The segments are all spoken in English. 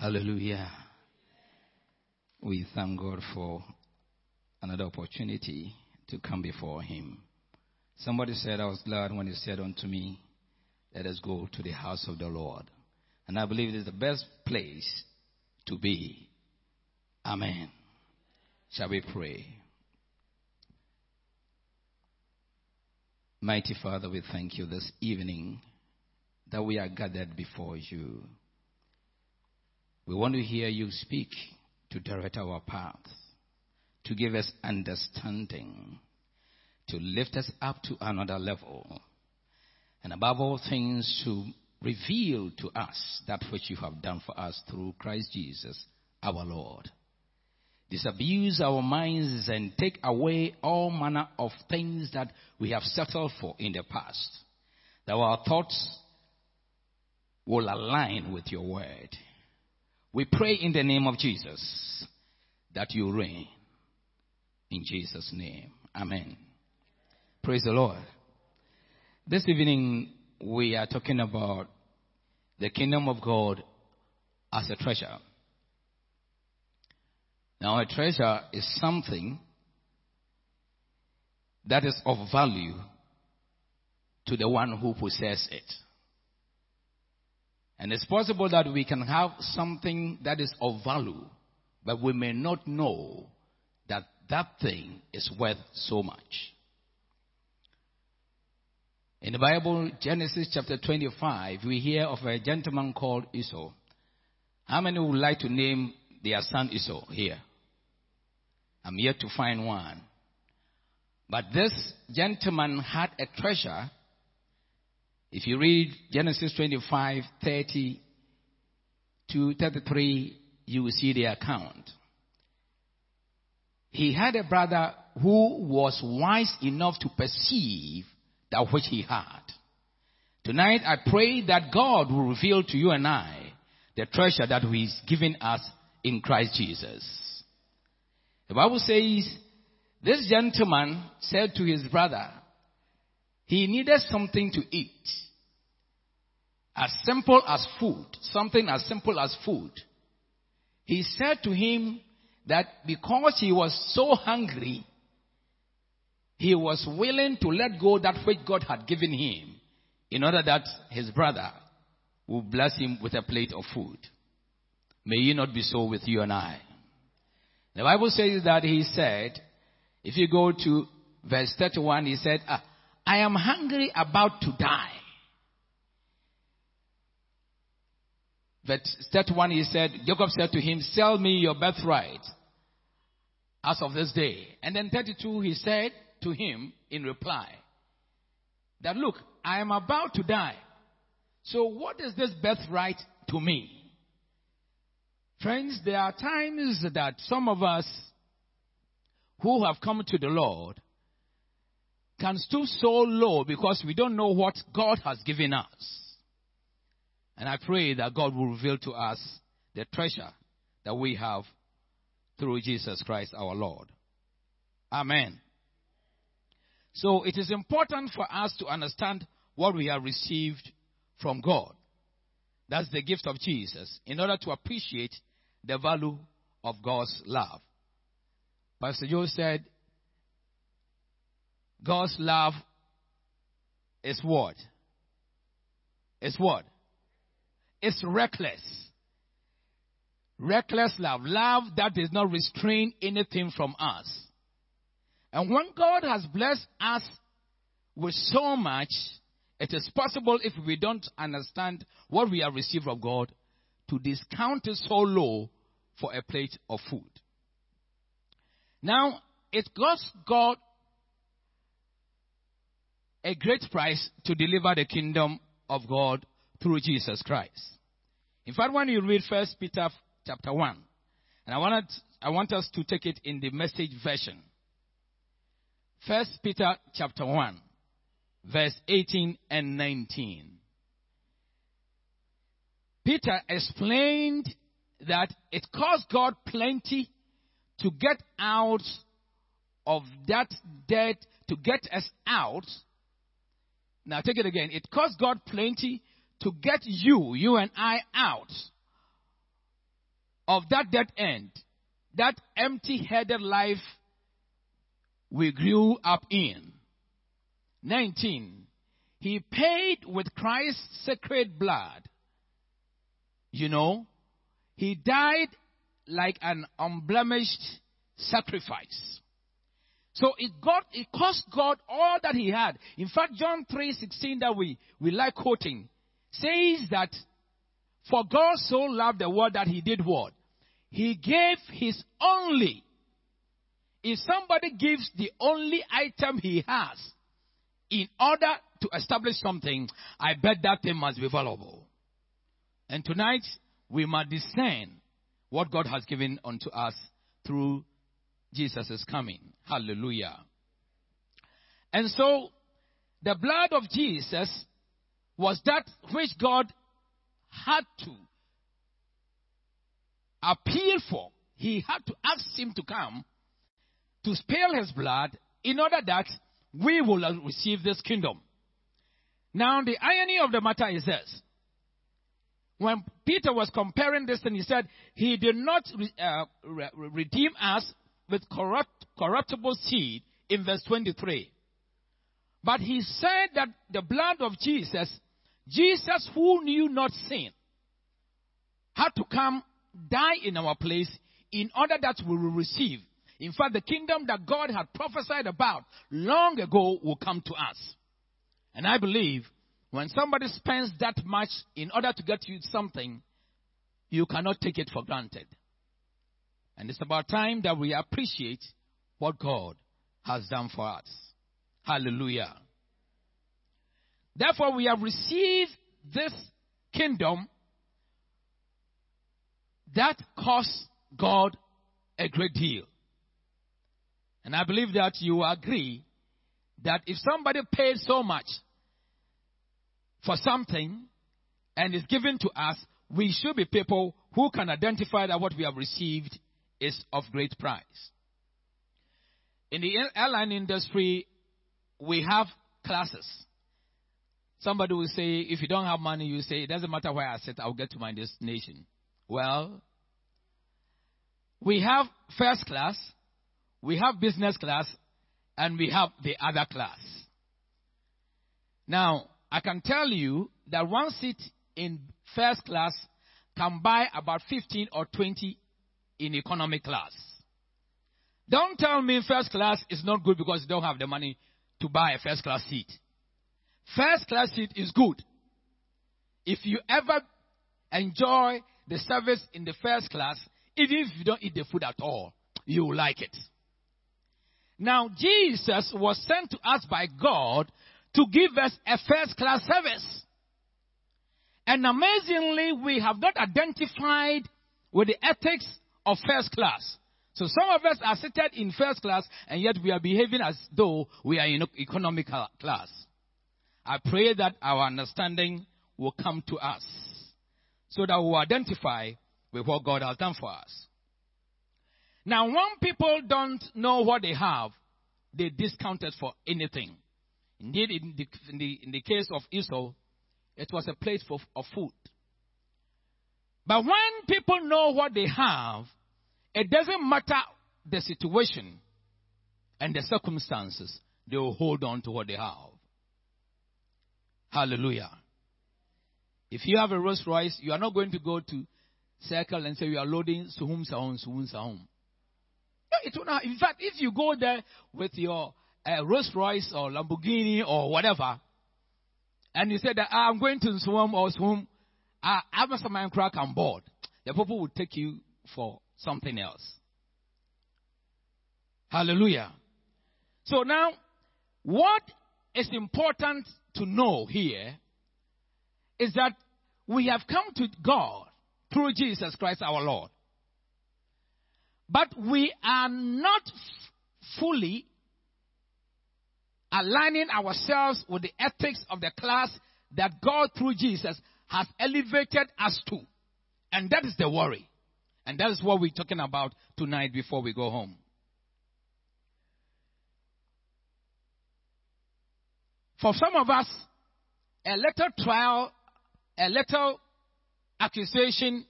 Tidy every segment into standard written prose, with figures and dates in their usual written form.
Hallelujah. We thank God for another opportunity to come before him. Somebody said, I was glad when he said unto me, let us go to the house of the Lord. And I believe it is the best place to be. Amen. Shall we pray? Mighty Father, we thank you this evening that we are gathered before you. We want to hear you speak to direct our path, to give us understanding, to lift us up to another level, and above all things to reveal to us that which you have done for us through Christ Jesus, our Lord. Disabuse our minds and take away all manner of things that we have settled for in the past, that our thoughts will align with your word. We pray in the name of Jesus that you reign. In Jesus' name, amen. Praise the Lord. This evening, we are talking about the kingdom of God as a treasure. Now, a treasure is something that is of value to the one who possesses it. And it's possible that we can have something that is of value, but we may not know that that thing is worth so much. In the Bible, Genesis chapter 25, we hear of a gentleman called Esau. How many would like to name their son Esau here? I'm yet to find one. But this gentleman had a treasure. If you read Genesis 25, 30 to 33, you will see the account. He had a brother who was wise enough to perceive that which he had. Tonight, I pray that God will reveal to you and I the treasure that he's given us in Christ Jesus. The Bible says, this gentleman said to his brother, he needed something to eat. As simple as food. Something as simple as food. He said to him that because he was so hungry, he was willing to let go that which God had given him in order that his brother will bless him with a plate of food. May it not be so with you and I. The Bible says that he said, if you go to verse 31, he said, I am hungry, about to die. Verse 31, he said, Jacob said to him, sell me your birthright as of this day. And then 32, he said to him in reply, that look, I am about to die. So what is this birthright to me? Friends, there are times that some of us who have come to the Lord can stoop so low because we don't know what God has given us. And I pray that God will reveal to us the treasure that we have through Jesus Christ our Lord. Amen. So it is important for us to understand what we have received from God. That's the gift of Jesus, in order to appreciate the value of God's love. Pastor Joe said, God's love is what? It's what? It's reckless. Reckless love. Love that does not restrain anything from us. And when God has blessed us with so much, it is possible, if we don't understand what we have received from God, to discount it so low for a plate of food. Now, it costs God a great price to deliver the kingdom of God through Jesus Christ. In fact, when you read 1 Peter chapter 1, and I want us to take it in the Message version. 1 Peter chapter 1, verse 18 and 19. Peter explained that it cost God plenty to get out of that debt, to get us out. Now, take it again. It cost God plenty to get you and I out of that dead end, that empty-headed life we grew up in. 19. He paid with Christ's sacred blood. You know, he died like an unblemished sacrifice. So it cost God all that he had. In fact, John 3:16 that we like quoting says that for God so loved the world that he did what? He gave his only. If somebody gives the only item he has in order to establish something, I bet that thing must be valuable. And tonight, we must discern what God has given unto us through Jesus' coming. Hallelujah. And so, the blood of Jesus was that which God had to appeal for. He had to ask him to come to spill his blood in order that we will receive this kingdom. Now, the irony of the matter is this. When Peter was comparing this thing, he said, he did not redeem us with corruptible seed in verse 23. But he said that the blood of Jesus who knew not sin, had to come die in our place in order that we will receive. In fact, the kingdom that God had prophesied about long ago will come to us. And I believe when somebody spends that much in order to get you something, you cannot take it for granted. And it's about time that we appreciate what God has done for us. Hallelujah. Therefore, we have received this kingdom that costs God a great deal. And I believe that you agree that if somebody paid so much for something and is given to us, we should be people who can identify that what we have received is of great price. In the airline industry, we have classes. Somebody will say, if you don't have money, you say, it doesn't matter where I sit, I'll get to my destination. Well, we have first class, we have business class, and we have the other class. Now, I can tell you that one seat in first class can buy about 15 or 20 in economy class. Don't tell me first class is not good because you don't have the money to buy a first class seat. First class seat is good. If you ever enjoy the service in the first class, even if you don't eat the food at all, you will like it. Now, Jesus was sent to us by God to give us a first-class service. And amazingly, we have not identified with the ethics of first class. So some of us are seated in first class, and yet we are behaving as though we are in economic class. I pray that our understanding will come to us, so that we will identify with what God has done for us. Now, when people don't know what they have, they discount it for anything. Indeed, in the case of Esau, it was a plate of food. But when people know what they have, it doesn't matter the situation and the circumstances, they will hold on to what they have. Hallelujah. If you have a Rolls Royce, you are not going to go to Circle and say you are loading Suhum Sahum. In fact, if you go there with your Rolls Royce or Lamborghini or whatever, and you say that I'm going to Nsuwam or Suhum, I must have my crack on board. The people will take you for something else. Hallelujah. So now, what is important to know here is that we have come to God through Jesus Christ our Lord. But we are not fully aligning ourselves with the ethics of the class that God through Jesus has elevated us to. And that is the worry. And that is what we're talking about tonight before we go home. For some of us, a little trial, a little accusation,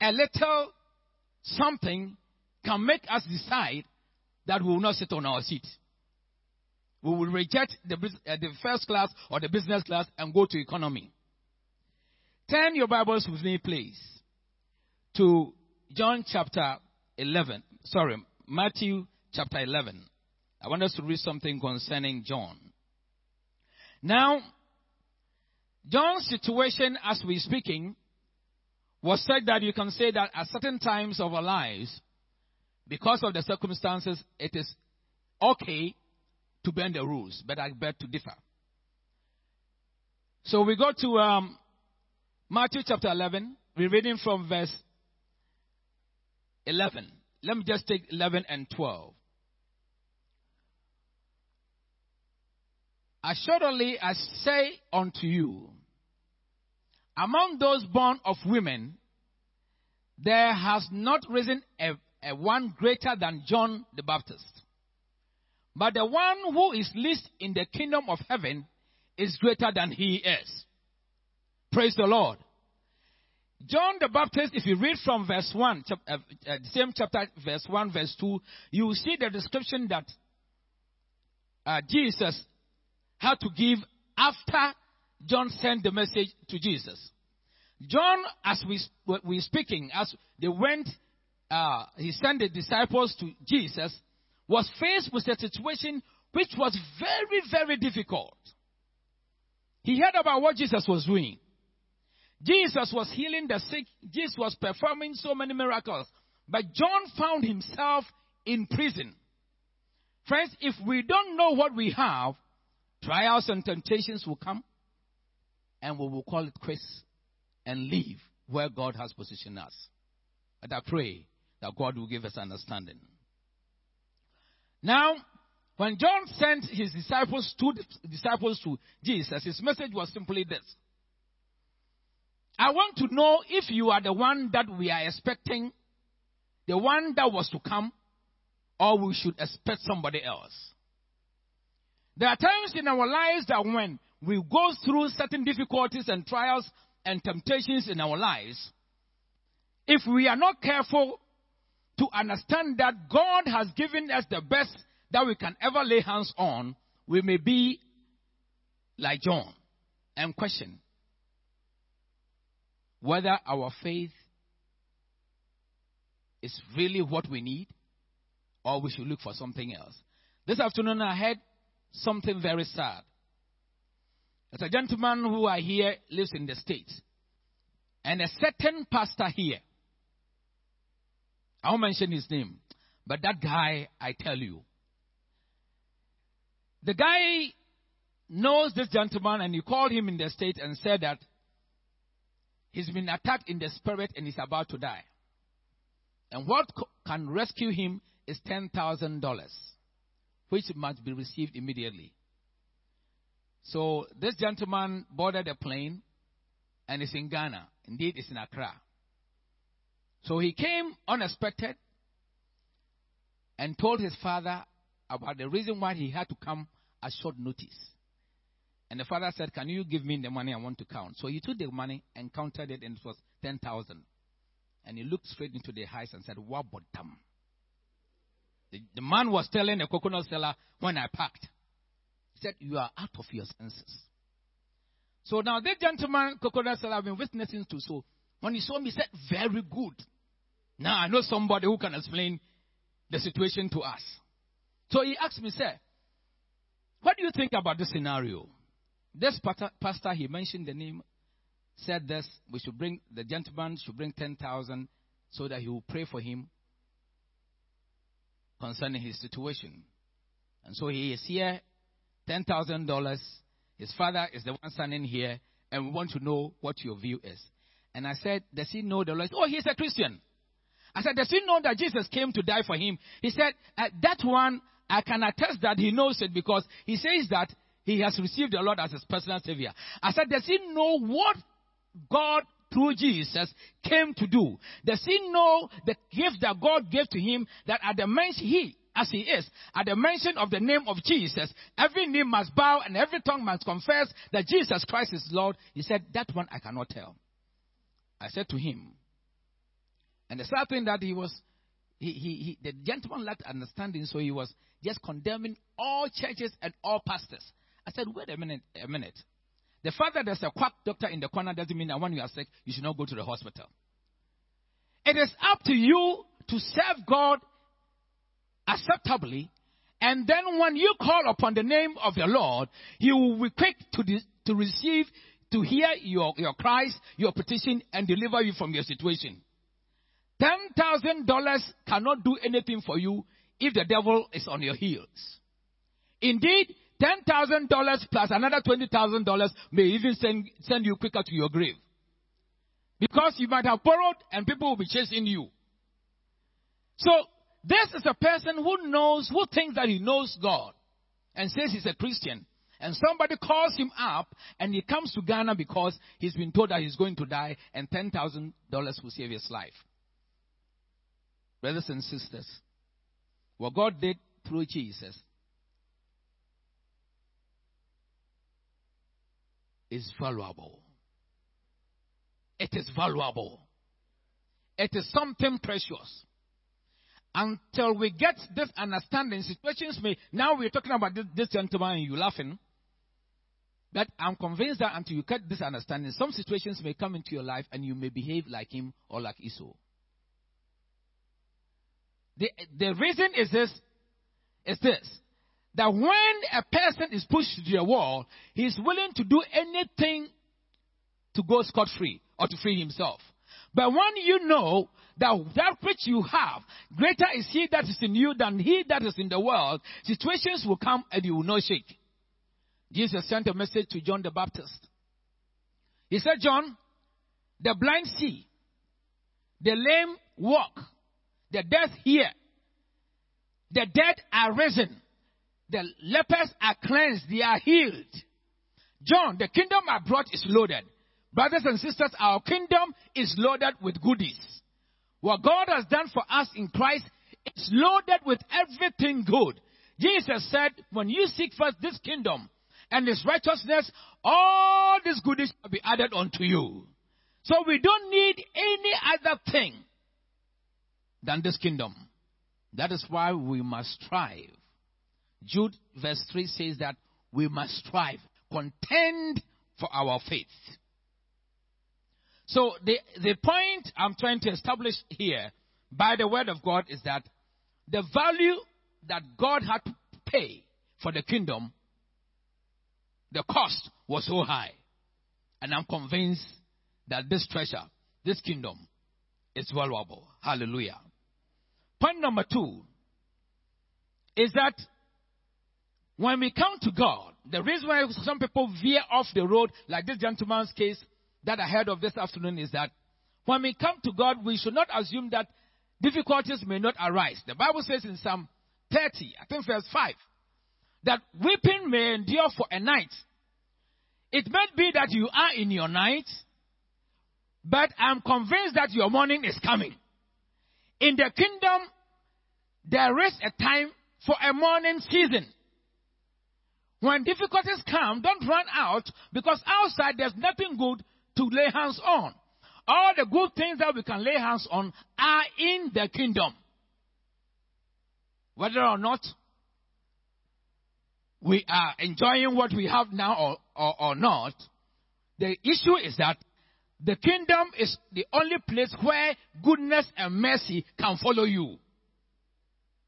a little something can make us decide that we will not sit on our seat. We will reject the first class or the business class and go to economy. Turn your Bibles with me, please, to John chapter 11. Sorry, Matthew chapter 11. I want us to read something concerning John. Now, John's situation as we're speaking was such that you can say that at certain times of our lives, because of the circumstances, it is okay to bend the rules, but I beg to differ. So we go to Matthew chapter 11. We're reading from verse 11. Let me just take 11 and 12. Assuredly, I say unto you, among those born of women, there has not risen a one greater than John the Baptist. But the one who is least in the kingdom of heaven is greater than he is. Praise the Lord. John the Baptist, if you read from verse 1, same chapter, verse 1, verse 2, you will see the description that Jesus had to give after John sent the message to Jesus. John, as we're speaking, as they went, he sent the disciples to Jesus, was faced with a situation which was very, very difficult. He heard about what Jesus was doing. Jesus was healing the sick. Jesus was performing so many miracles. But John found himself in prison. Friends, if we don't know what we have, trials and temptations will come, and we will call it quits and leave where God has positioned us. And I pray that God will give us understanding. Now, when John sent his disciples to Jesus, his message was simply this. I want to know if you are the one that we are expecting, the one that was to come, or we should expect somebody else. There are times in our lives that when we go through certain difficulties and trials and temptations in our lives, if we are not careful to understand that God has given us the best that we can ever lay hands on, we may be like John and question whether our faith is really what we need or we should look for something else. This afternoon I heard something very sad. There's a gentleman who I hear lives in the States, and a certain pastor here. I won't mention his name, but that guy, I tell you, the guy knows this gentleman, and he called him in the States and said that he's been attacked in the spirit and he's about to die. And what can rescue him is $10,000, which must be received immediately. So this gentleman boarded a plane and is in Ghana. Indeed, it's in Accra. So he came unexpected and told his father about the reason why he had to come at short notice. And the father said, can you give me the money? I want to count. So he took the money and counted it, and it was 10,000. And he looked straight into their eyes and said, what about them? The man was telling the coconut seller, when I packed, he said, you are out of your senses. So now this gentleman, coconut seller, I've been witnessing to. So when he saw me, he said, very good. Now I know somebody who can explain the situation to us. So he asked me, sir, what do you think about this scenario? This pastor, he mentioned the name, said this, the gentleman should bring 10,000 so that he will pray for him concerning his situation. And so he is here, $10,000. His father is the one standing here, and we want to know what your view is. And I said, does he know the Lord? Oh, he's a Christian. I said, does he know that Jesus came to die for him? He said, that one, I can attest that he knows it, because he says that he has received the Lord as his personal Savior. I said, does he know what God through Jesus came to do? Does he know the gift that God gave to him, that at the mention at the mention of the name of Jesus, every knee must bow and every tongue must confess that Jesus Christ is Lord? He said, that one I cannot tell. I said to him, And the sad thing that the gentleman lacked understanding, so he was just condemning all churches and all pastors. I said, wait a minute. The fact that there's a quack doctor in the corner doesn't mean that when you are sick, you should not go to the hospital. It is up to you to serve God acceptably, and then when you call upon the name of the Lord, He will be quick to receive, to hear your cries, your petition, and deliver you from your situation. $10,000 cannot do anything for you if the devil is on your heels. Indeed, $10,000 plus another $20,000 may even send you quicker to your grave. Because you might have borrowed and people will be chasing you. So, this is a person who thinks that he knows God and says he's a Christian. And somebody calls him up and he comes to Ghana because he's been told that he's going to die and $10,000 will save his life. Brothers and sisters, what God did through Jesus is valuable. It is valuable. It is something precious. Until we get this understanding, situations may... Now we're talking about this gentleman and you're laughing. But I'm convinced that until you get this understanding, some situations may come into your life and you may behave like him or like Esau. The reason is this. That when a person is pushed to the wall, he's willing to do anything to go scot-free or to free himself. But when you know that which you have, greater is He that is in you than he that is in the world, situations will come and you will not shake. Jesus sent a message to John the Baptist. He said, John, the blind see, the lame walk, the deaf hear, the dead are risen, the lepers are cleansed, they are healed. John, the kingdom I brought is loaded. Brothers and sisters, our kingdom is loaded with goodies. What God has done for us in Christ is loaded with everything good. Jesus said, when you seek first this kingdom and its righteousness, all these goodies will be added unto you. So we don't need any other thing than this kingdom. That is why we must strive. Jude verse 3 says that we must strive, contend for our faith. So the point I'm trying to establish here by the word of God is that the value that God had to pay for the kingdom, the cost was so high. And I'm convinced that this treasure, this kingdom, is valuable. Hallelujah. Point number 2 is that when we come to God, the reason why some people veer off the road, like this gentleman's case that I heard of this afternoon, is that when we come to God, we should not assume that difficulties may not arise. The Bible says in Psalm 30, I think verse 5, that weeping may endure for a night. It may be that you are in your night, but I'm convinced that your morning is coming. In the kingdom, there is a time for a morning season. When difficulties come, don't run out, because outside there's nothing good to lay hands on. All the good things that we can lay hands on are in the kingdom. Whether or not we are enjoying what we have now or not, the issue is that the kingdom is the only place where goodness and mercy can follow you.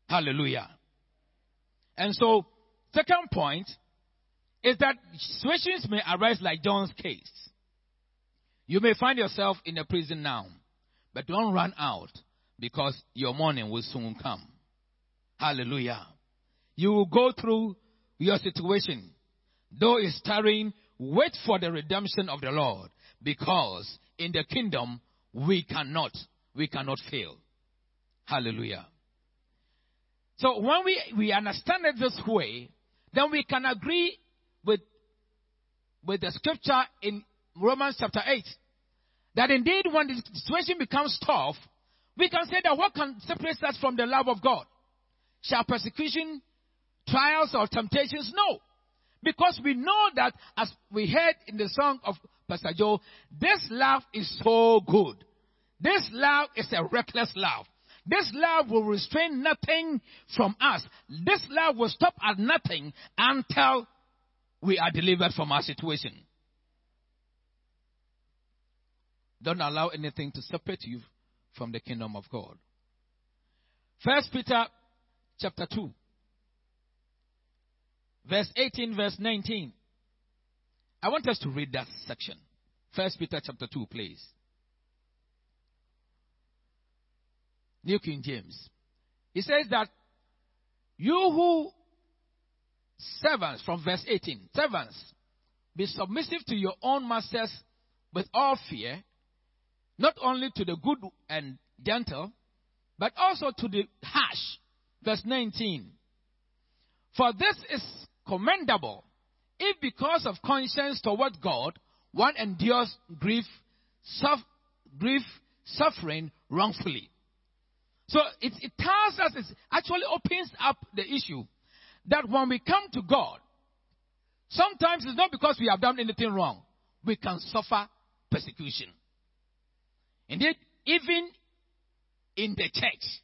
Hallelujah. And so, second point is that situations may arise like John's case. You may find yourself in a prison now, but don't run out, because your morning will soon come. Hallelujah. You will go through your situation. Though it's tarrying, wait for the redemption of the Lord, because in the kingdom we cannot fail. Hallelujah. So when we understand it this way, then we can agree with the scripture in Romans chapter 8, that indeed when the situation becomes tough, we can say that what can separate us from the love of God? Shall persecution, trials, or temptations? No. Because we know that, as we heard in the song of Pastor Joe, this love is so good This love is a reckless love. This love will restrain nothing from us. This love will stop at nothing until we are delivered from our situation. Don't allow anything to separate you from the kingdom of God. 1 Peter chapter 2, verse 18, verse 19. I want us to read that section. 1 Peter chapter 2, please. New King James. He says that you who servants, from verse 18, servants, be submissive to your own masters with all fear, not only to the good and gentle, but also to the harsh. Verse 19. For this is commendable, if because of conscience toward God, one endures grief suffering wrongfully. So it tells us, it actually opens up the issue that when we come to God, sometimes it's not because we have done anything wrong. We can suffer persecution. Indeed, even in the church,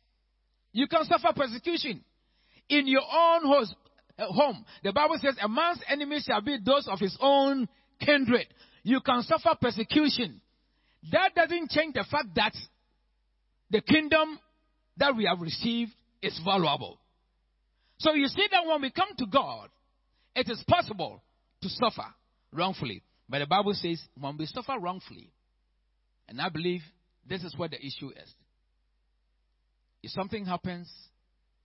you can suffer persecution. In your own home, the Bible says, a man's enemies shall be those of his own kindred. You can suffer persecution. That doesn't change the fact that the kingdom that we have received is valuable. So you see that when we come to God, it is possible to suffer wrongfully. But the Bible says, when we suffer wrongfully, and I believe this is what the issue is. If something happens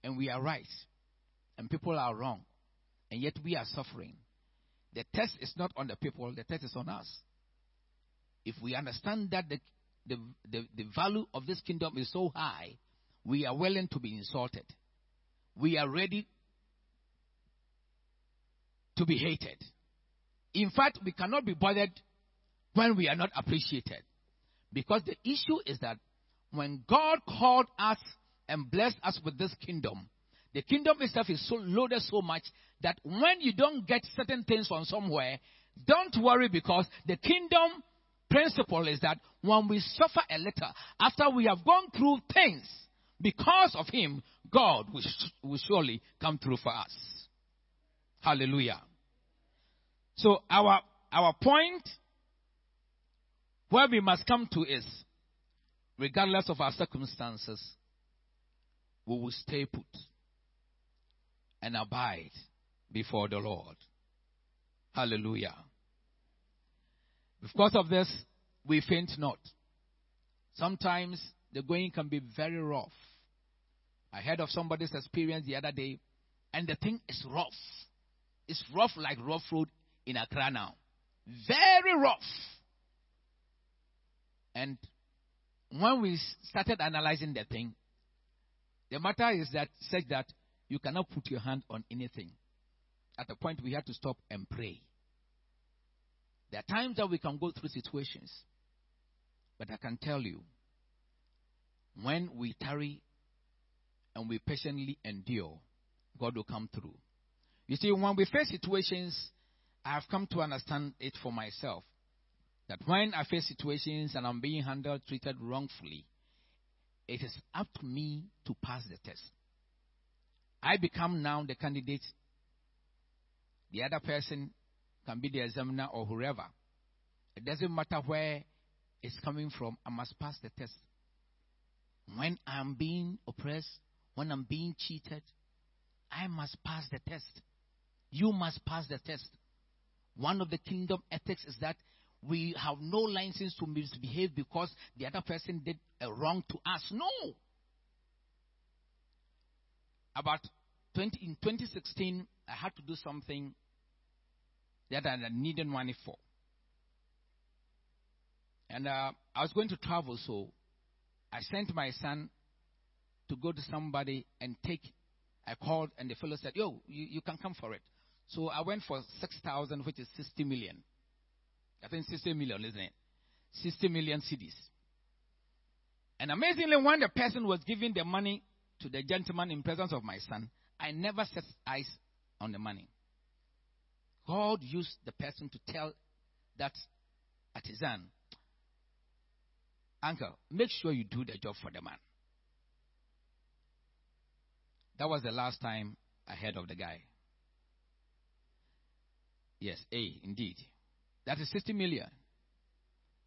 and we are right, and people are wrong, and yet we are suffering, the test is not on the people, the test is on us. If we understand that the value of this kingdom is so high, we are willing to be insulted. We are ready to be hated. In fact, we cannot be bothered when we are not appreciated. Because the issue is that when God called us and blessed us with this kingdom, the kingdom itself is so loaded so much that when you don't get certain things from somewhere, don't worry, because the kingdom principle is that when we suffer a little, after we have gone through things, because of him, God will surely come through for us. Hallelujah. So our point where we must come to is, regardless of our circumstances, we will stay put and abide before the Lord. Hallelujah. Because of this, we faint not. Sometimes the going can be very rough. I heard of somebody's experience the other day, and the thing is rough. It's rough like rough road in Accra now. Very rough. And when we started analyzing the thing, the matter is that such that you cannot put your hand on anything. At the point we had to stop and pray. There are times that we can go through situations, but I can tell you, when we tarry and we patiently endure, God will come through. You see, when we face situations, I have come to understand it for myself, that when I face situations and I'm being handled, treated wrongfully, it is up to me to pass the test. I become now the candidate. The other person can be the examiner or whoever. It doesn't matter where it's coming from. I must pass the test. When I'm being oppressed, when I'm being cheated, I must pass the test. You must pass the test. One of the kingdom ethics is that we have no license to misbehave because the other person did a wrong to us. No. In 2016, I had to do something that I needed money for. And I was going to travel, so I sent my son to go to somebody and I called, and the fellow said, you can come for it. So I went for 6,000, which is 60 million. I think 60 million, isn't it? 60 million cedis. And amazingly, when the person was giving the money to the gentleman in presence of my son, I never set eyes on the money. God used the person to tell that artisan, Uncle, make sure you do the job for the man. That was the last time I heard of the guy. Yes, indeed. That is 60 million.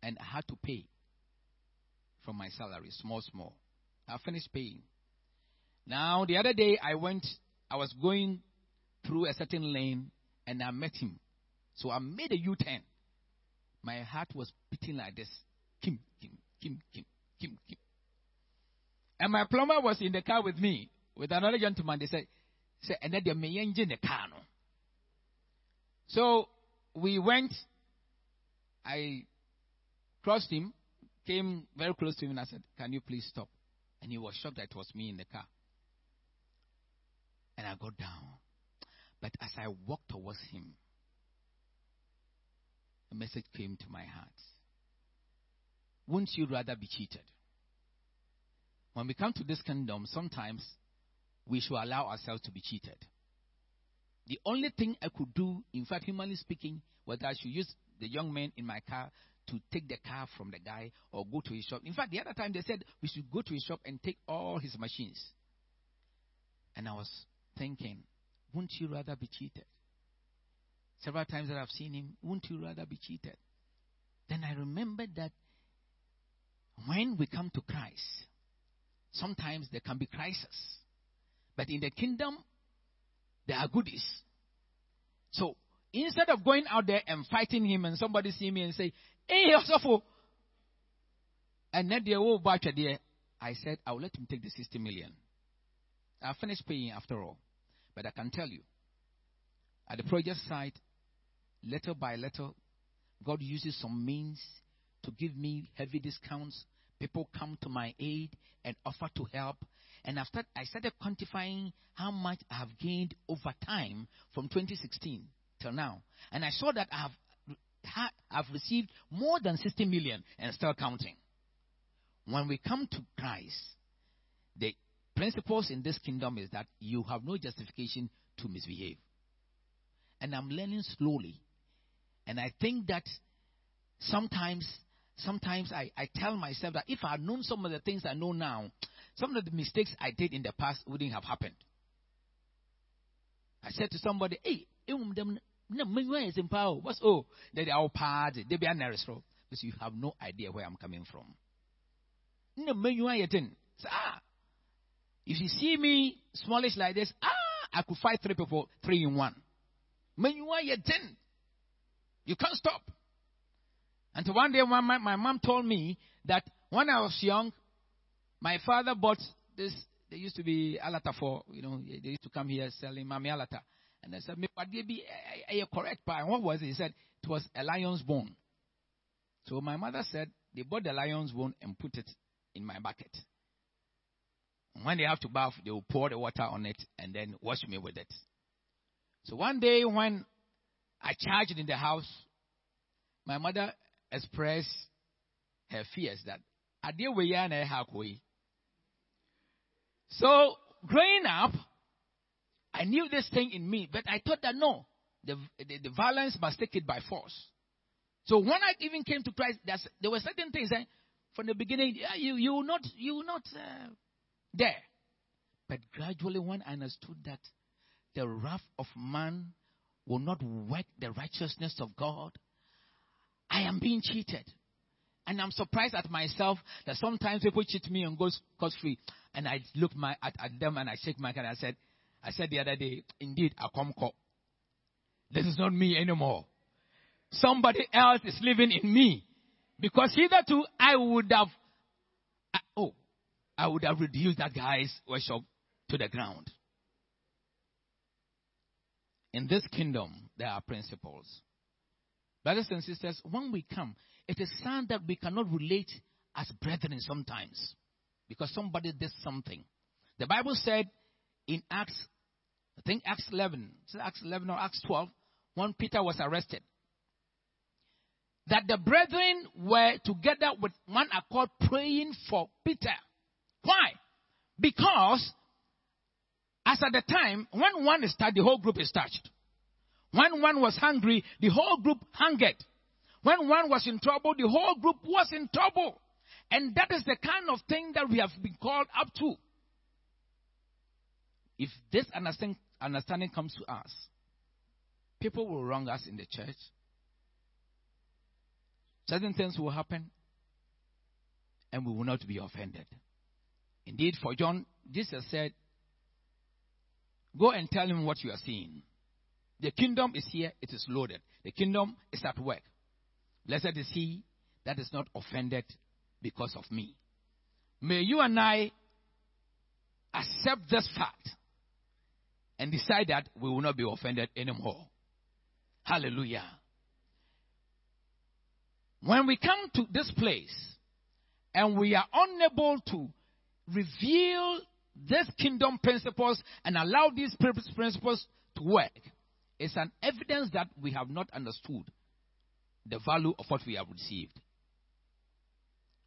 And I had to pay from my salary, small. I finished paying. Now, the other day, I was going through a certain lane, and I met him. So I made a U-turn. My heart was beating like this. Kim, kim, kim, kim, kim, kim. And my plumber was in the car with me, with another gentleman. They said, and then they may engine the car. No? So we went. I crossed him, came very close to him, and I said, can you please stop? And he was shocked that it was me in the car. And I got down. But as I walked towards him, a message came to my heart. Wouldn't you rather be cheated? When we come to this kingdom, sometimes we should allow ourselves to be cheated. The only thing I could do, in fact, humanly speaking, was I should use the young man in my car to take the car from the guy or go to his shop. In fact, the other time they said we should go to his shop and take all his machines. And I was thinking, wouldn't you rather be cheated? Several times that I've seen him, wouldn't you rather be cheated? Then I remembered that when we come to Christ, sometimes there can be crises. But in the kingdom, there are goodies. So instead of going out there and fighting him and somebody see me and say, hey, Osofo, and then they will back there, I said, I'll let him take the 60 million. I finished paying after all. But I can tell you, at the project site, little by little, God uses some means to give me heavy discounts. People come to my aid and offer to help. And after I started quantifying how much I have gained over time from 2016 till now. And I saw that I've received more than 60 million and still counting. When we come to Christ, the principles in this kingdom is that you have no justification to misbehave. And I'm learning slowly. And I think that sometimes I tell myself that if I had known some of the things I know now, some of the mistakes I did in the past wouldn't have happened. I said to somebody, hey, what's oh? They are all party. They be an aristocrat. Because you have no idea where I'm coming from. If you see me smallish like this, I could fight three people, three in one. You can't stop. Until one day, my mom told me that when I was young, my father bought this. There used to be alata for, they used to come here selling mami alata. And I said, but they be a correct pie. And what was it? He said, it was a lion's bone. So my mother said, they bought the lion's bone and put it in my bucket. And when they have to bath, they will pour the water on it and then wash me with it. So one day when I charged in the house, my mother expressed her fears that I deal with ya and I hack way. So growing up, I knew this thing in me, but I thought that no, the violence must take it by force. So when I even came to Christ, there were certain things that from the beginning you will not there. But gradually, when I understood that the wrath of man will not work the righteousness of God, I am being cheated. And I'm surprised at myself that sometimes people cheat me and go scot-free. And I look at them and I shake my head. I said the other day, indeed, I come call. This is not me anymore. Somebody else is living in me. Because hitherto, I would have reduced that guy's worship to the ground. In this kingdom, there are principles. Brothers and sisters, when we come, it is sad that we cannot relate as brethren sometimes because somebody did something. The Bible said in Acts, I think Acts 11 or Acts 12, when Peter was arrested, that the brethren were together with one accord praying for Peter. Why? Because as at the time, when one is touched, the whole group is touched. When one was hungry, the whole group hungered. When one was in trouble, the whole group was in trouble. And that is the kind of thing that we have been called up to. If this understanding comes to us, people will wrong us in the church. Certain things will happen, and we will not be offended. Indeed, for John, Jesus said, go and tell him what you are seeing. The kingdom is here, it is loaded. The kingdom is at work. Blessed is he that is not offended because of me. May you and I accept this fact and decide that we will not be offended anymore. Hallelujah. When we come to this place and we are unable to reveal these kingdom principles and allow these principles to work, it's an evidence that we have not understood the value of what we have received.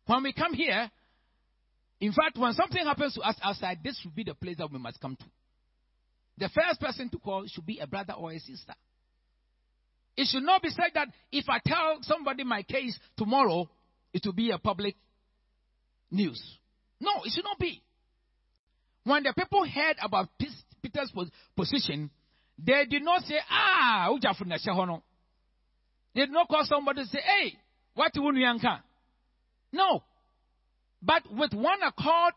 When we come here, in fact, when something happens to us outside, this should be the place that we must come to. The first person to call should be a brother or a sister. It should not be said that if I tell somebody my case tomorrow, it will be a public news. No, it should not be. When the people heard about Peter's position, they did not say, they did not call somebody to say, hey, what do you want? No. But with one accord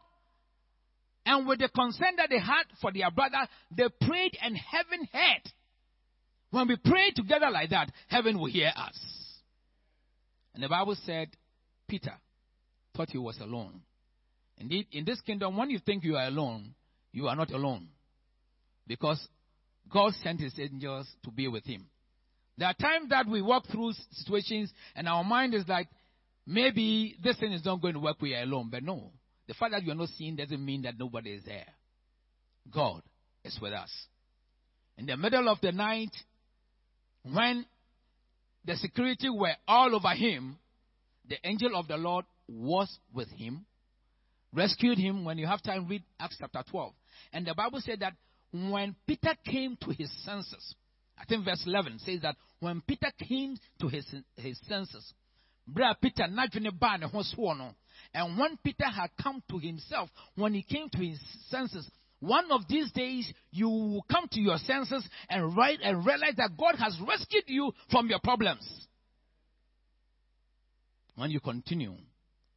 and with the concern that they had for their brother, they prayed and heaven heard. When we pray together like that, heaven will hear us. And the Bible said, Peter thought he was alone. Indeed, in this kingdom, when you think you are alone, you are not alone. Because God sent his angels to be with him. There are times that we walk through situations and our mind is like, maybe this thing is not going to work, we are alone. But no, the fact that you are not seen doesn't mean that nobody is there. God is with us. In the middle of the night, when the security were all over him, the angel of the Lord was with him, rescued him. When you have time, read Acts chapter 12. And the Bible said that when Peter came to his senses, I think verse 11 says that when Peter came to his senses, and when Peter had come to himself, when he came to his senses, one of these days, you will come to your senses and realize that God has rescued you from your problems. When you continue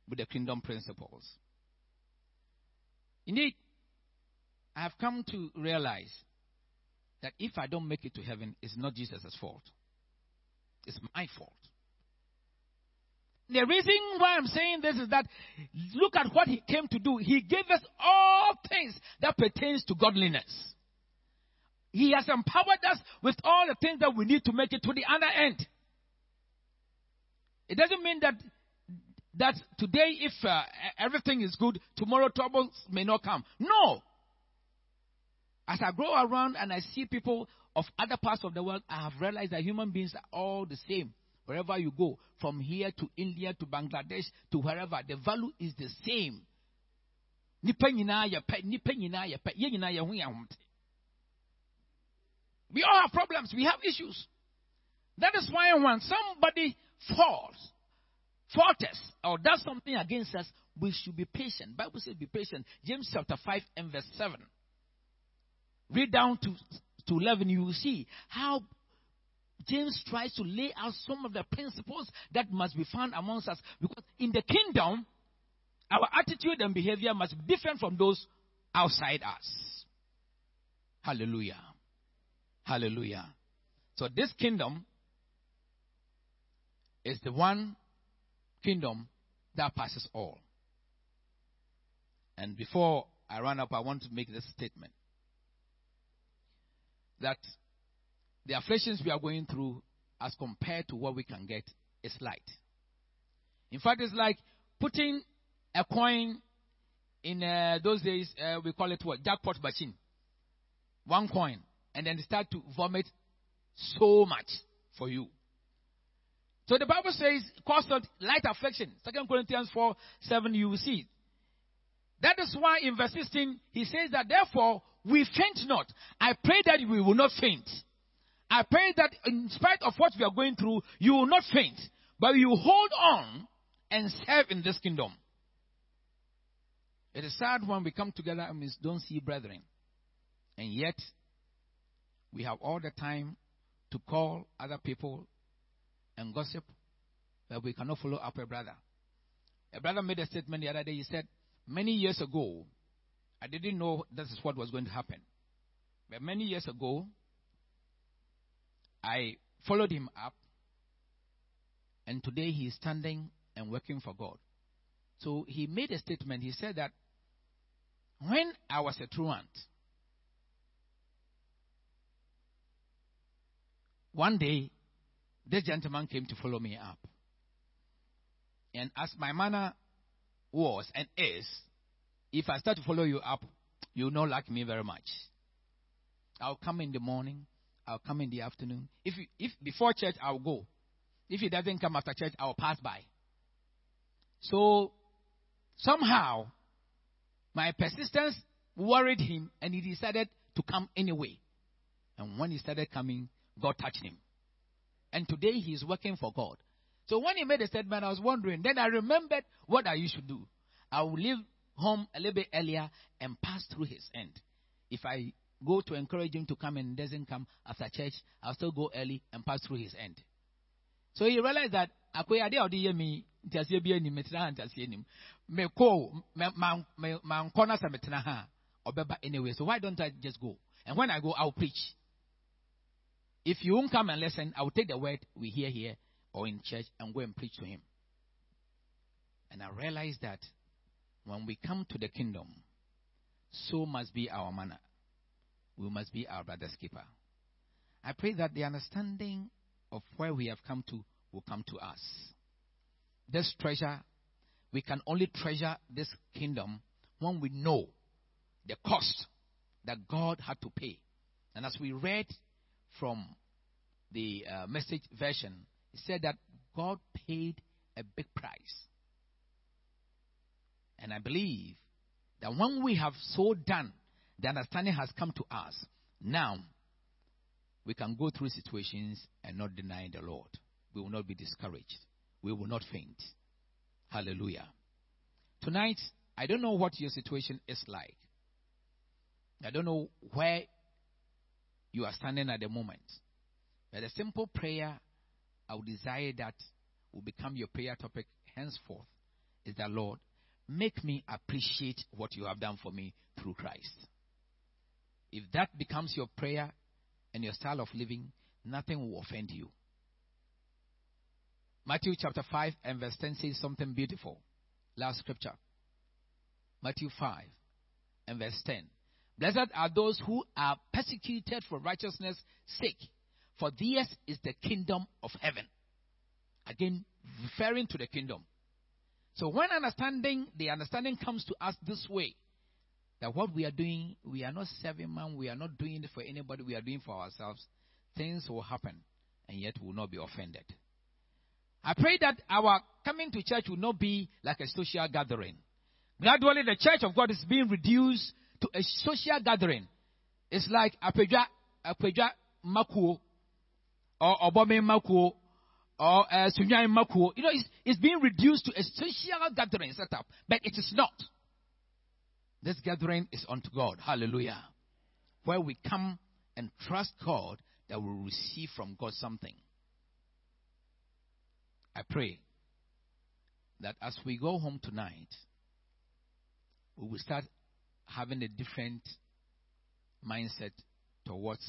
with the kingdom principles. Indeed, I have come to realize that if I don't make it to heaven, it's not Jesus' fault. It's my fault. The reason why I'm saying this is that look at what he came to do. He gave us all things that pertains to godliness. He has empowered us with all the things that we need to make it to the other end. It doesn't mean that today if everything is good, tomorrow troubles may not come. No. As I grow around and I see people of other parts of the world, I have realized that human beings are all the same. Wherever you go, from here to India to Bangladesh to wherever, the value is the same. We all have problems. We have issues. That is why when somebody faults us, or does something against us, we should be patient. Bible says be patient. James chapter 5 and verse 7. Read down to 11, you will see how James tries to lay out some of the principles that must be found amongst us. Because in the kingdom, our attitude and behavior must be different from those outside us. Hallelujah. Hallelujah. So this kingdom is the one kingdom that passes all. And before I run up, I want to make this statement. That the afflictions we are going through as compared to what we can get is light. In fact, it's like putting a coin in those days, we call it what? Jackpot machine. One coin. And then start to vomit so much for you. So the Bible says, constant light affliction. 2 Corinthians 4:7, you will see. That is why in verse 16, he says that therefore we faint not. I pray that we will not faint. I pray that in spite of what we are going through, you will not faint, but you hold on and serve in this kingdom. It is sad when we come together and we don't see brethren. And yet, we have all the time to call other people and gossip, but we cannot follow up a brother. A brother made a statement the other day. He said, many years ago, I didn't know this is what was going to happen. But many years ago, I followed him up, and today he is standing and working for God. So he made a statement. He said that when I was a truant, one day, this gentleman came to follow me up. And as my manner was and is, if I start to follow you up, you will not like me very much. I'll come in the morning. I'll come in the afternoon. If before church, I'll go. If he doesn't come after church, I'll pass by. So, somehow, my persistence worried him, and he decided to come anyway. And when he started coming, God touched him. And today, he is working for God. So, when he made a statement, I was wondering. Then I remembered what I used to do. I would leave home a little bit earlier and pass through his end. If I go to encourage him to come and doesn't come after church, I'll still go early and pass through his end. So he realized that anyway, so why don't I just go? And when I go, I'll preach. If you won't come and listen, I'll take the word we hear here or in church and go and preach to him. And I realized that when we come to the kingdom, so must be our manner. We must be our brother's keeper. I pray that the understanding of where we have come to will come to us. This treasure, we can only treasure this kingdom when we know the cost that God had to pay. And as we read from the message version, it said that God paid a big price. And I believe that when we have so done, the understanding has come to us. Now, we can go through situations and not deny the Lord. We will not be discouraged. We will not faint. Hallelujah. Tonight, I don't know what your situation is like. I don't know where you are standing at the moment. But a simple prayer I would desire that will become your prayer topic henceforth is that, Lord, make me appreciate what you have done for me through Christ. If that becomes your prayer and your style of living, nothing will offend you. Matthew chapter 5 and verse 10 says something beautiful. Last scripture. Matthew 5 and verse 10. Blessed are those who are persecuted for righteousness' sake, for theirs is the kingdom of heaven. Again, referring to the kingdom. So when the understanding comes to us this way, that what we are doing, we are not serving man, we are not doing it for anybody, we are doing it for ourselves, things will happen, and yet we will not be offended. I pray that our coming to church will not be like a social gathering. Gradually, the church of God is being reduced to a social gathering. It's like Apedwa Makuo, or Obome Makuo, or Sunyai Makuo. You know, it's being reduced to a social gathering setup, but it is not. This gathering is unto God. Hallelujah. Where we come and trust God that we will receive from God something. I pray that as we go home tonight, we will start having a different mindset towards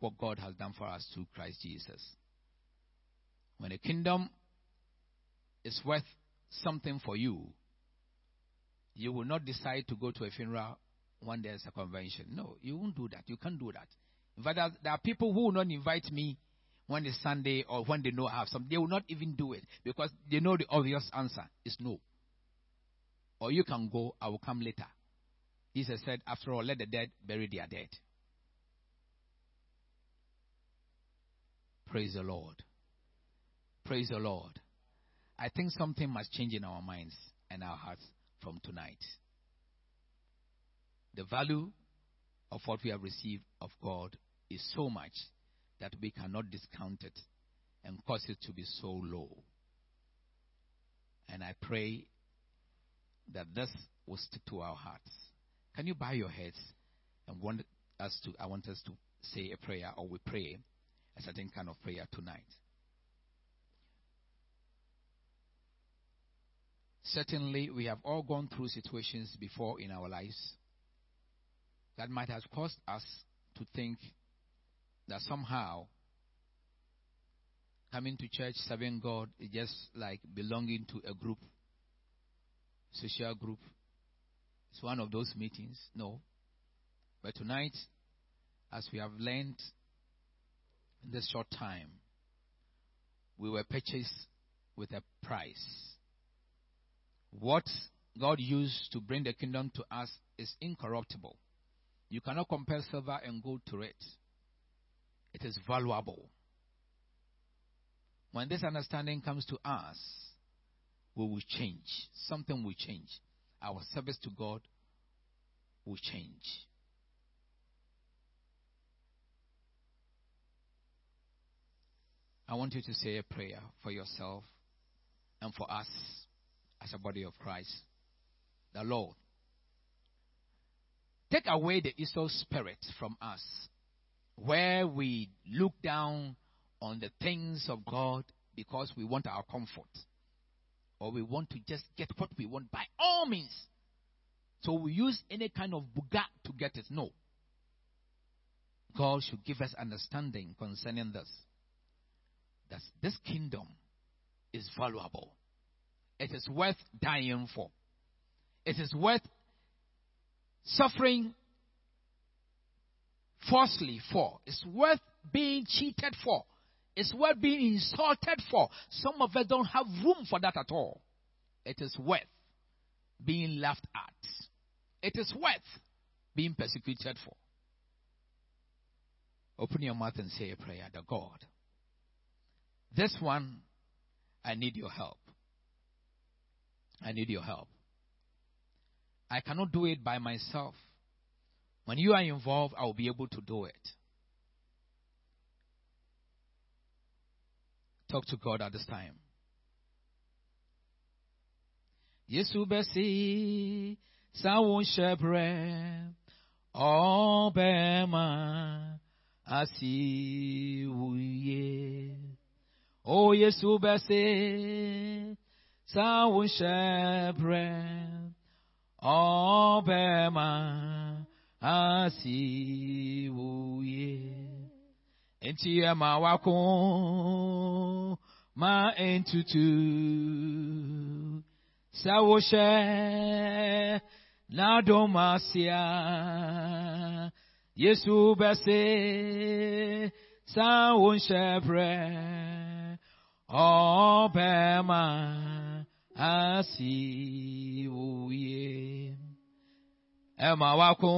what God has done for us through Christ Jesus. When a kingdom is worth something for you, you will not decide to go to a funeral when there's a convention. No, you won't do that. You can't do that. In fact, there are people who will not invite me when it's Sunday or when they know I have something. They will not even do it because they know the obvious answer is no. Or you can go, I will come later. Jesus said, after all, let the dead bury their dead. Praise the Lord. Praise the Lord. I think something must change in our minds and our hearts from tonight. The value of what we have received of God is so much that we cannot discount it and cause it to be so low. And I pray that this will stick to our hearts. Can you bow your heads? And I want us to say a prayer, or we pray a certain kind of prayer tonight. Certainly, we have all gone through situations before in our lives that might have caused us to think that somehow coming to church, serving God, is just like belonging to a group, social group. It's one of those meetings. No. But tonight, as we have learned in this short time, we were purchased with a price. What God used to bring the kingdom to us is incorruptible. You cannot compare silver and gold to it. It is valuable. When this understanding comes to us, we will change. Something will change. Our service to God will change. I want you to say a prayer for yourself and for us as a body of Christ. The Lord, take away the evil spirit from us, where we look down on the things of God because we want our comfort, or we want to just get what we want by all means. So we use any kind of buga to get it. No. God should give us understanding concerning this, that this kingdom is valuable. It is worth dying for. It is worth suffering falsely for. It's worth being cheated for. It's worth being insulted for. Some of us don't have room for that at all. It is worth being laughed at. It is worth being persecuted for. Open your mouth and say a prayer to God. This one, I need your help. I need your help. I cannot do it by myself. When you are involved, I will be able to do it. Talk to God at this time. Yesu besi sawo shebre obema asiuye. Oh Yesu besi sawo shebre obema asiuye. Enti ema wako ma entutu sawoshe na domasia Yesu bese sawoshe bre obema asiuye ema wako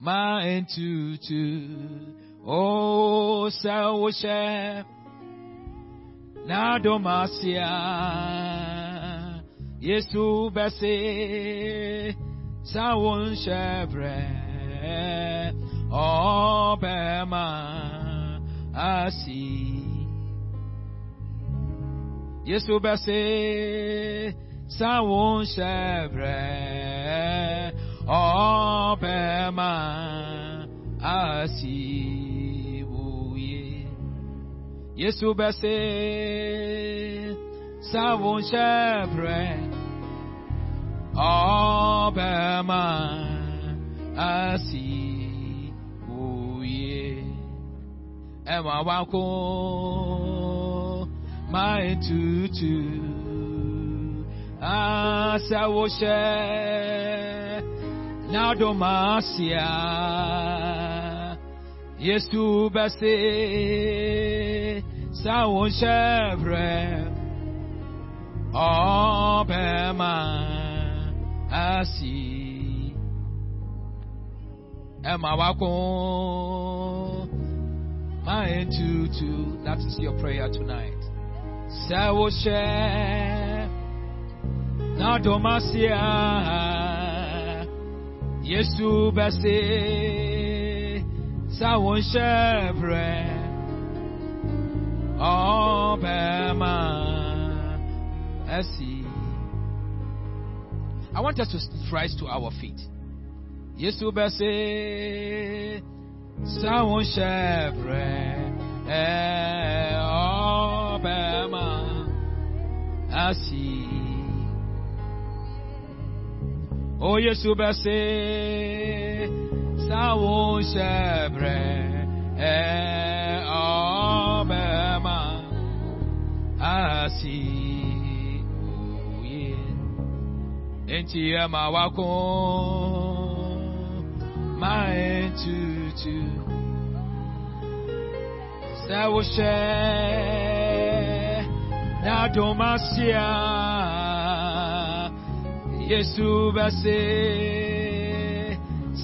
ma entutu oh sawoshe na domasia Yesu bese sawoshe bre obema asi Yesu bese sawoshe bre obema asi buye Yesu bese savon shebre obema asi buye ema wako my tutu asawoshe na domasia Yesu bese sawo shebre obema asi ema wako ma entutu. That is your prayer tonight. Sawo she na domasia Yesu bese sawon shebre obema asi I want us to rise to our feet. Yes, say, someone oh, yes, say, someone Ntia mawako my tutu Sawoshe na domasia Yesu base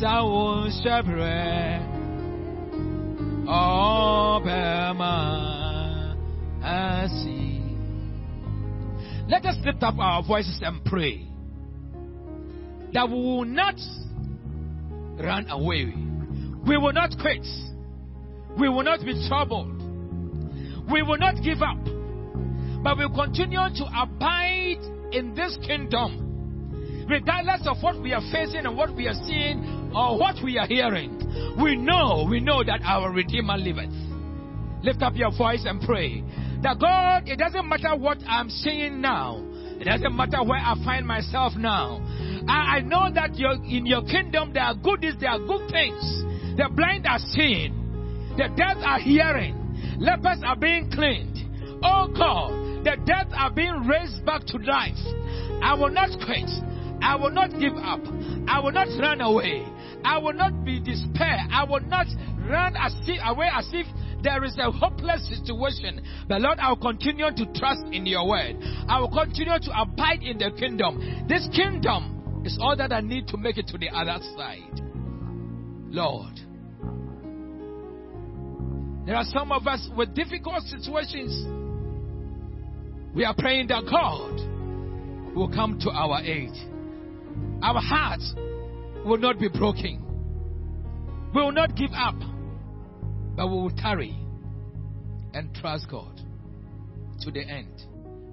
Sawoshe bre Obama asi. Let us lift up our voices and pray that we will not run away. We will not quit. We will not be troubled. We will not give up. But we will continue to abide in this kingdom. Regardless of what we are facing and what we are seeing or what we are hearing. We know that our Redeemer liveth. Lift up your voice and pray. That God, it doesn't matter what I'm seeing now. It doesn't matter where I find myself now. I know that in your kingdom there are good deeds, there are good things. The blind are seeing. The deaf are hearing. Lepers are being cleaned. Oh God, the dead are being raised back to life. I will not quit. I will not give up. I will not run away. I will not be despair. I will not run away as if there is a hopeless situation. But Lord, I will continue to trust in your word. I will continue to abide in the kingdom. This kingdom is all that I need to make it to the other side. Lord, there are some of us with difficult situations. We are praying that God will come to our aid. Our hearts will not be broken. We will not give up. But we will tarry and trust God to the end.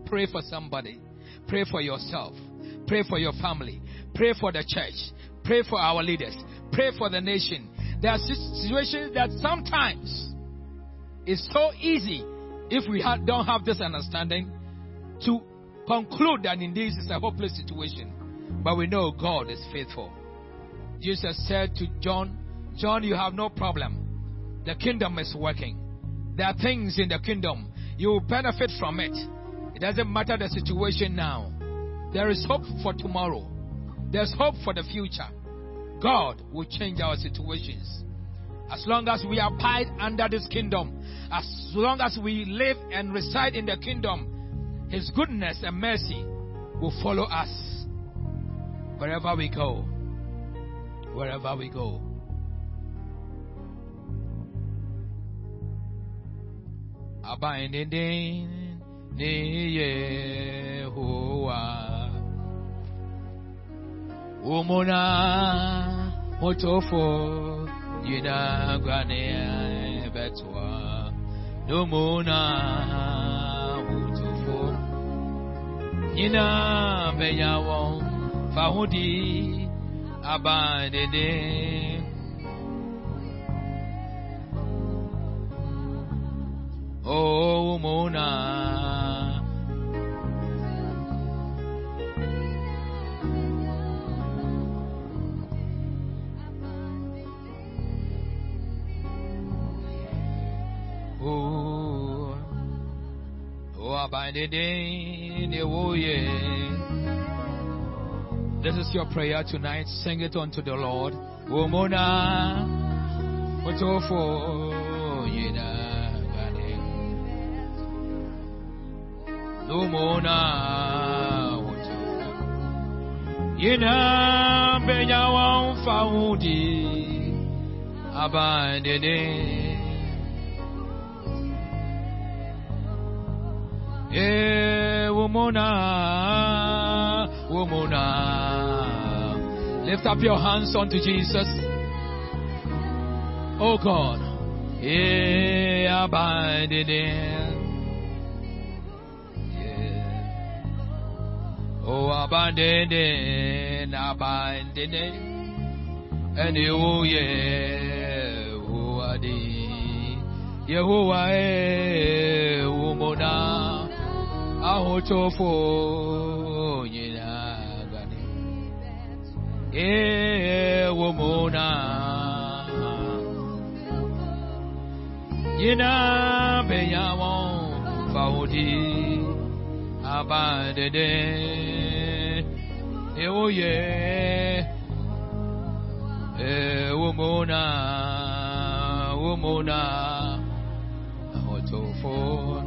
Pray for somebody. Pray for yourself. Pray for your family. Pray for the church. Pray for our leaders. Pray for the nation. There are situations that sometimes it's so easy, if we don't have this understanding, to conclude that indeed it's a hopeless situation. But we know God is faithful. Jesus said to John, you have no problem. The kingdom is working. There are things in the kingdom. You will benefit from it. It doesn't matter the situation now. There is hope for tomorrow. There's hope for the future. God will change our situations. As long as we abide under this kingdom, as long as we live and reside in the kingdom, His goodness and mercy will follow us wherever we go. Wherever we go. Abinding ni Yehowa Umuna motofo yina gwane betwa Numuna motofo yina beyawo fahudi abinding oh, Mona. Oh, this is your prayer tonight. Sing it unto the Lord. Oh, Mona. What's all for you now? Lumona Yina Benya Wan Faudi Abandene E Womona. Lift up your hands unto Jesus. Oh God, E Abandene. Oh, abandoned, and oh, yeah, who are they? Yehovah, woman, I hope for you. Yeah, woman, you know, be your own, Faudi. Abandoned, oh yeah, womana, hot for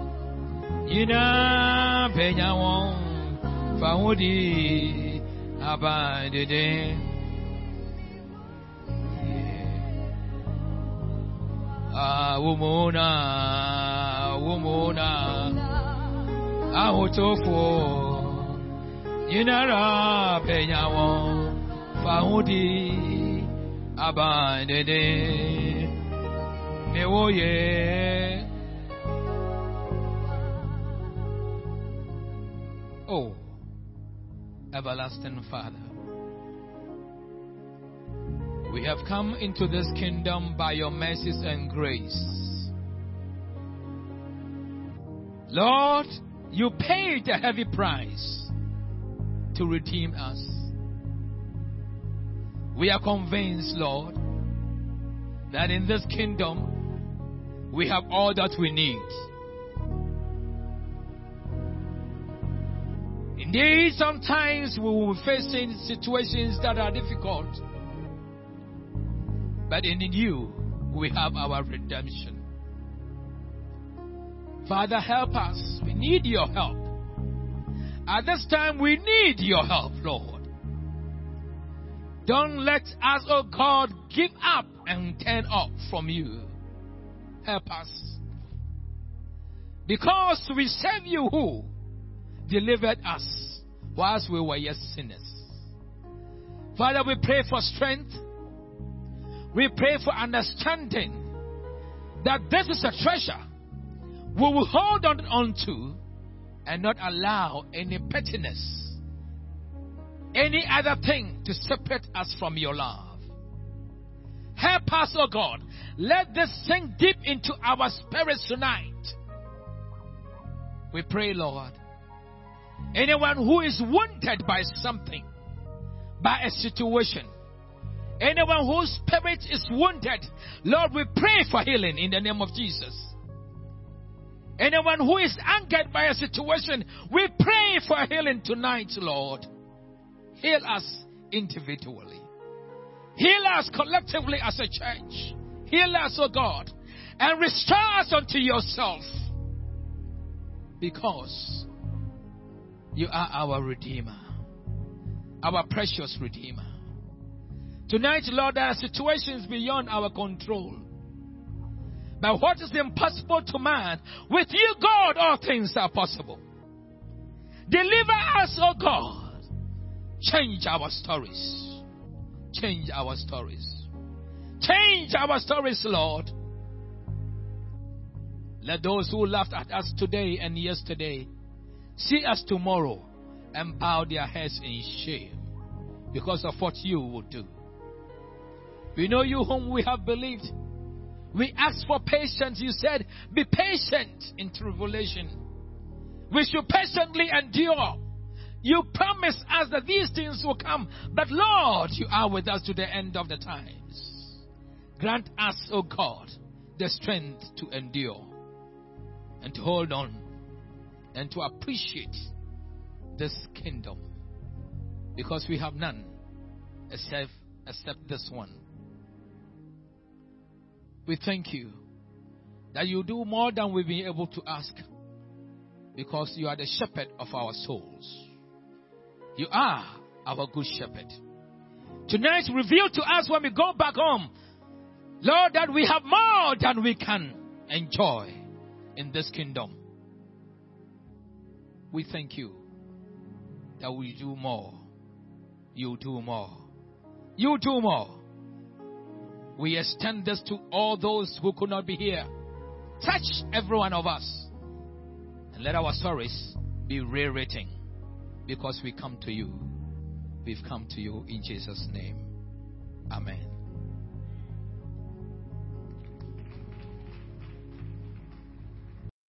you know, Pena won't found it. Abandoned, ah, womana. I would for you know, Penawan Faudi abandoned. Oh, yeah. Oh, everlasting Father, we have come into this kingdom by your mercies and grace, Lord. You paid a heavy price to redeem us. We are convinced, Lord, that in this kingdom we have all that we need. Indeed, sometimes we will be facing situations that are difficult, but in you we have our redemption. Father, help us. We need your help. At this time, we need your help, Lord. Don't let us, oh God, give up and turn off from you. Help us. Because we serve you who delivered us whilst we were yet sinners. Father, we pray for strength. We pray for understanding that this is a treasure we will hold on to and not allow any pettiness, any other thing to separate us from your love. Help us, O God. Let this sink deep into our spirits tonight. We pray, Lord. Anyone who is wounded by something, by a situation, anyone whose spirit is wounded, Lord, we pray for healing in the name of Jesus. Anyone who is angered by a situation, we pray for healing tonight, Lord. Heal us individually. Heal us collectively as a church. Heal us, O God, and restore us unto yourself, because you are our Redeemer, our precious Redeemer. Tonight, Lord, there are situations beyond our control. But what is impossible to man, with you, God, all things are possible. Deliver us, O God. Change our stories. Change our stories. Change our stories, Lord. Let those who laughed at us today and yesterday see us tomorrow and bow their heads in shame because of what you will do. We know you whom we have believed. We ask for patience. You said, be patient in tribulation. We should patiently endure. You promised us that these things will come. But Lord, you are with us to the end of the times. Grant us, O God, the strength to endure and to hold on and to appreciate this kingdom, because we have none except this one. We thank you that you do more than we've been able to ask, because you are the shepherd of our souls. You are our good shepherd. Tonight, reveal to us when we go back home, Lord, that we have more than we can enjoy in this kingdom. We thank you that we do more. You do more. You do more. We extend this to all those who could not be here. Touch every one of us. And let our stories be rewritten. because we come to you. We've come to you in Jesus' name.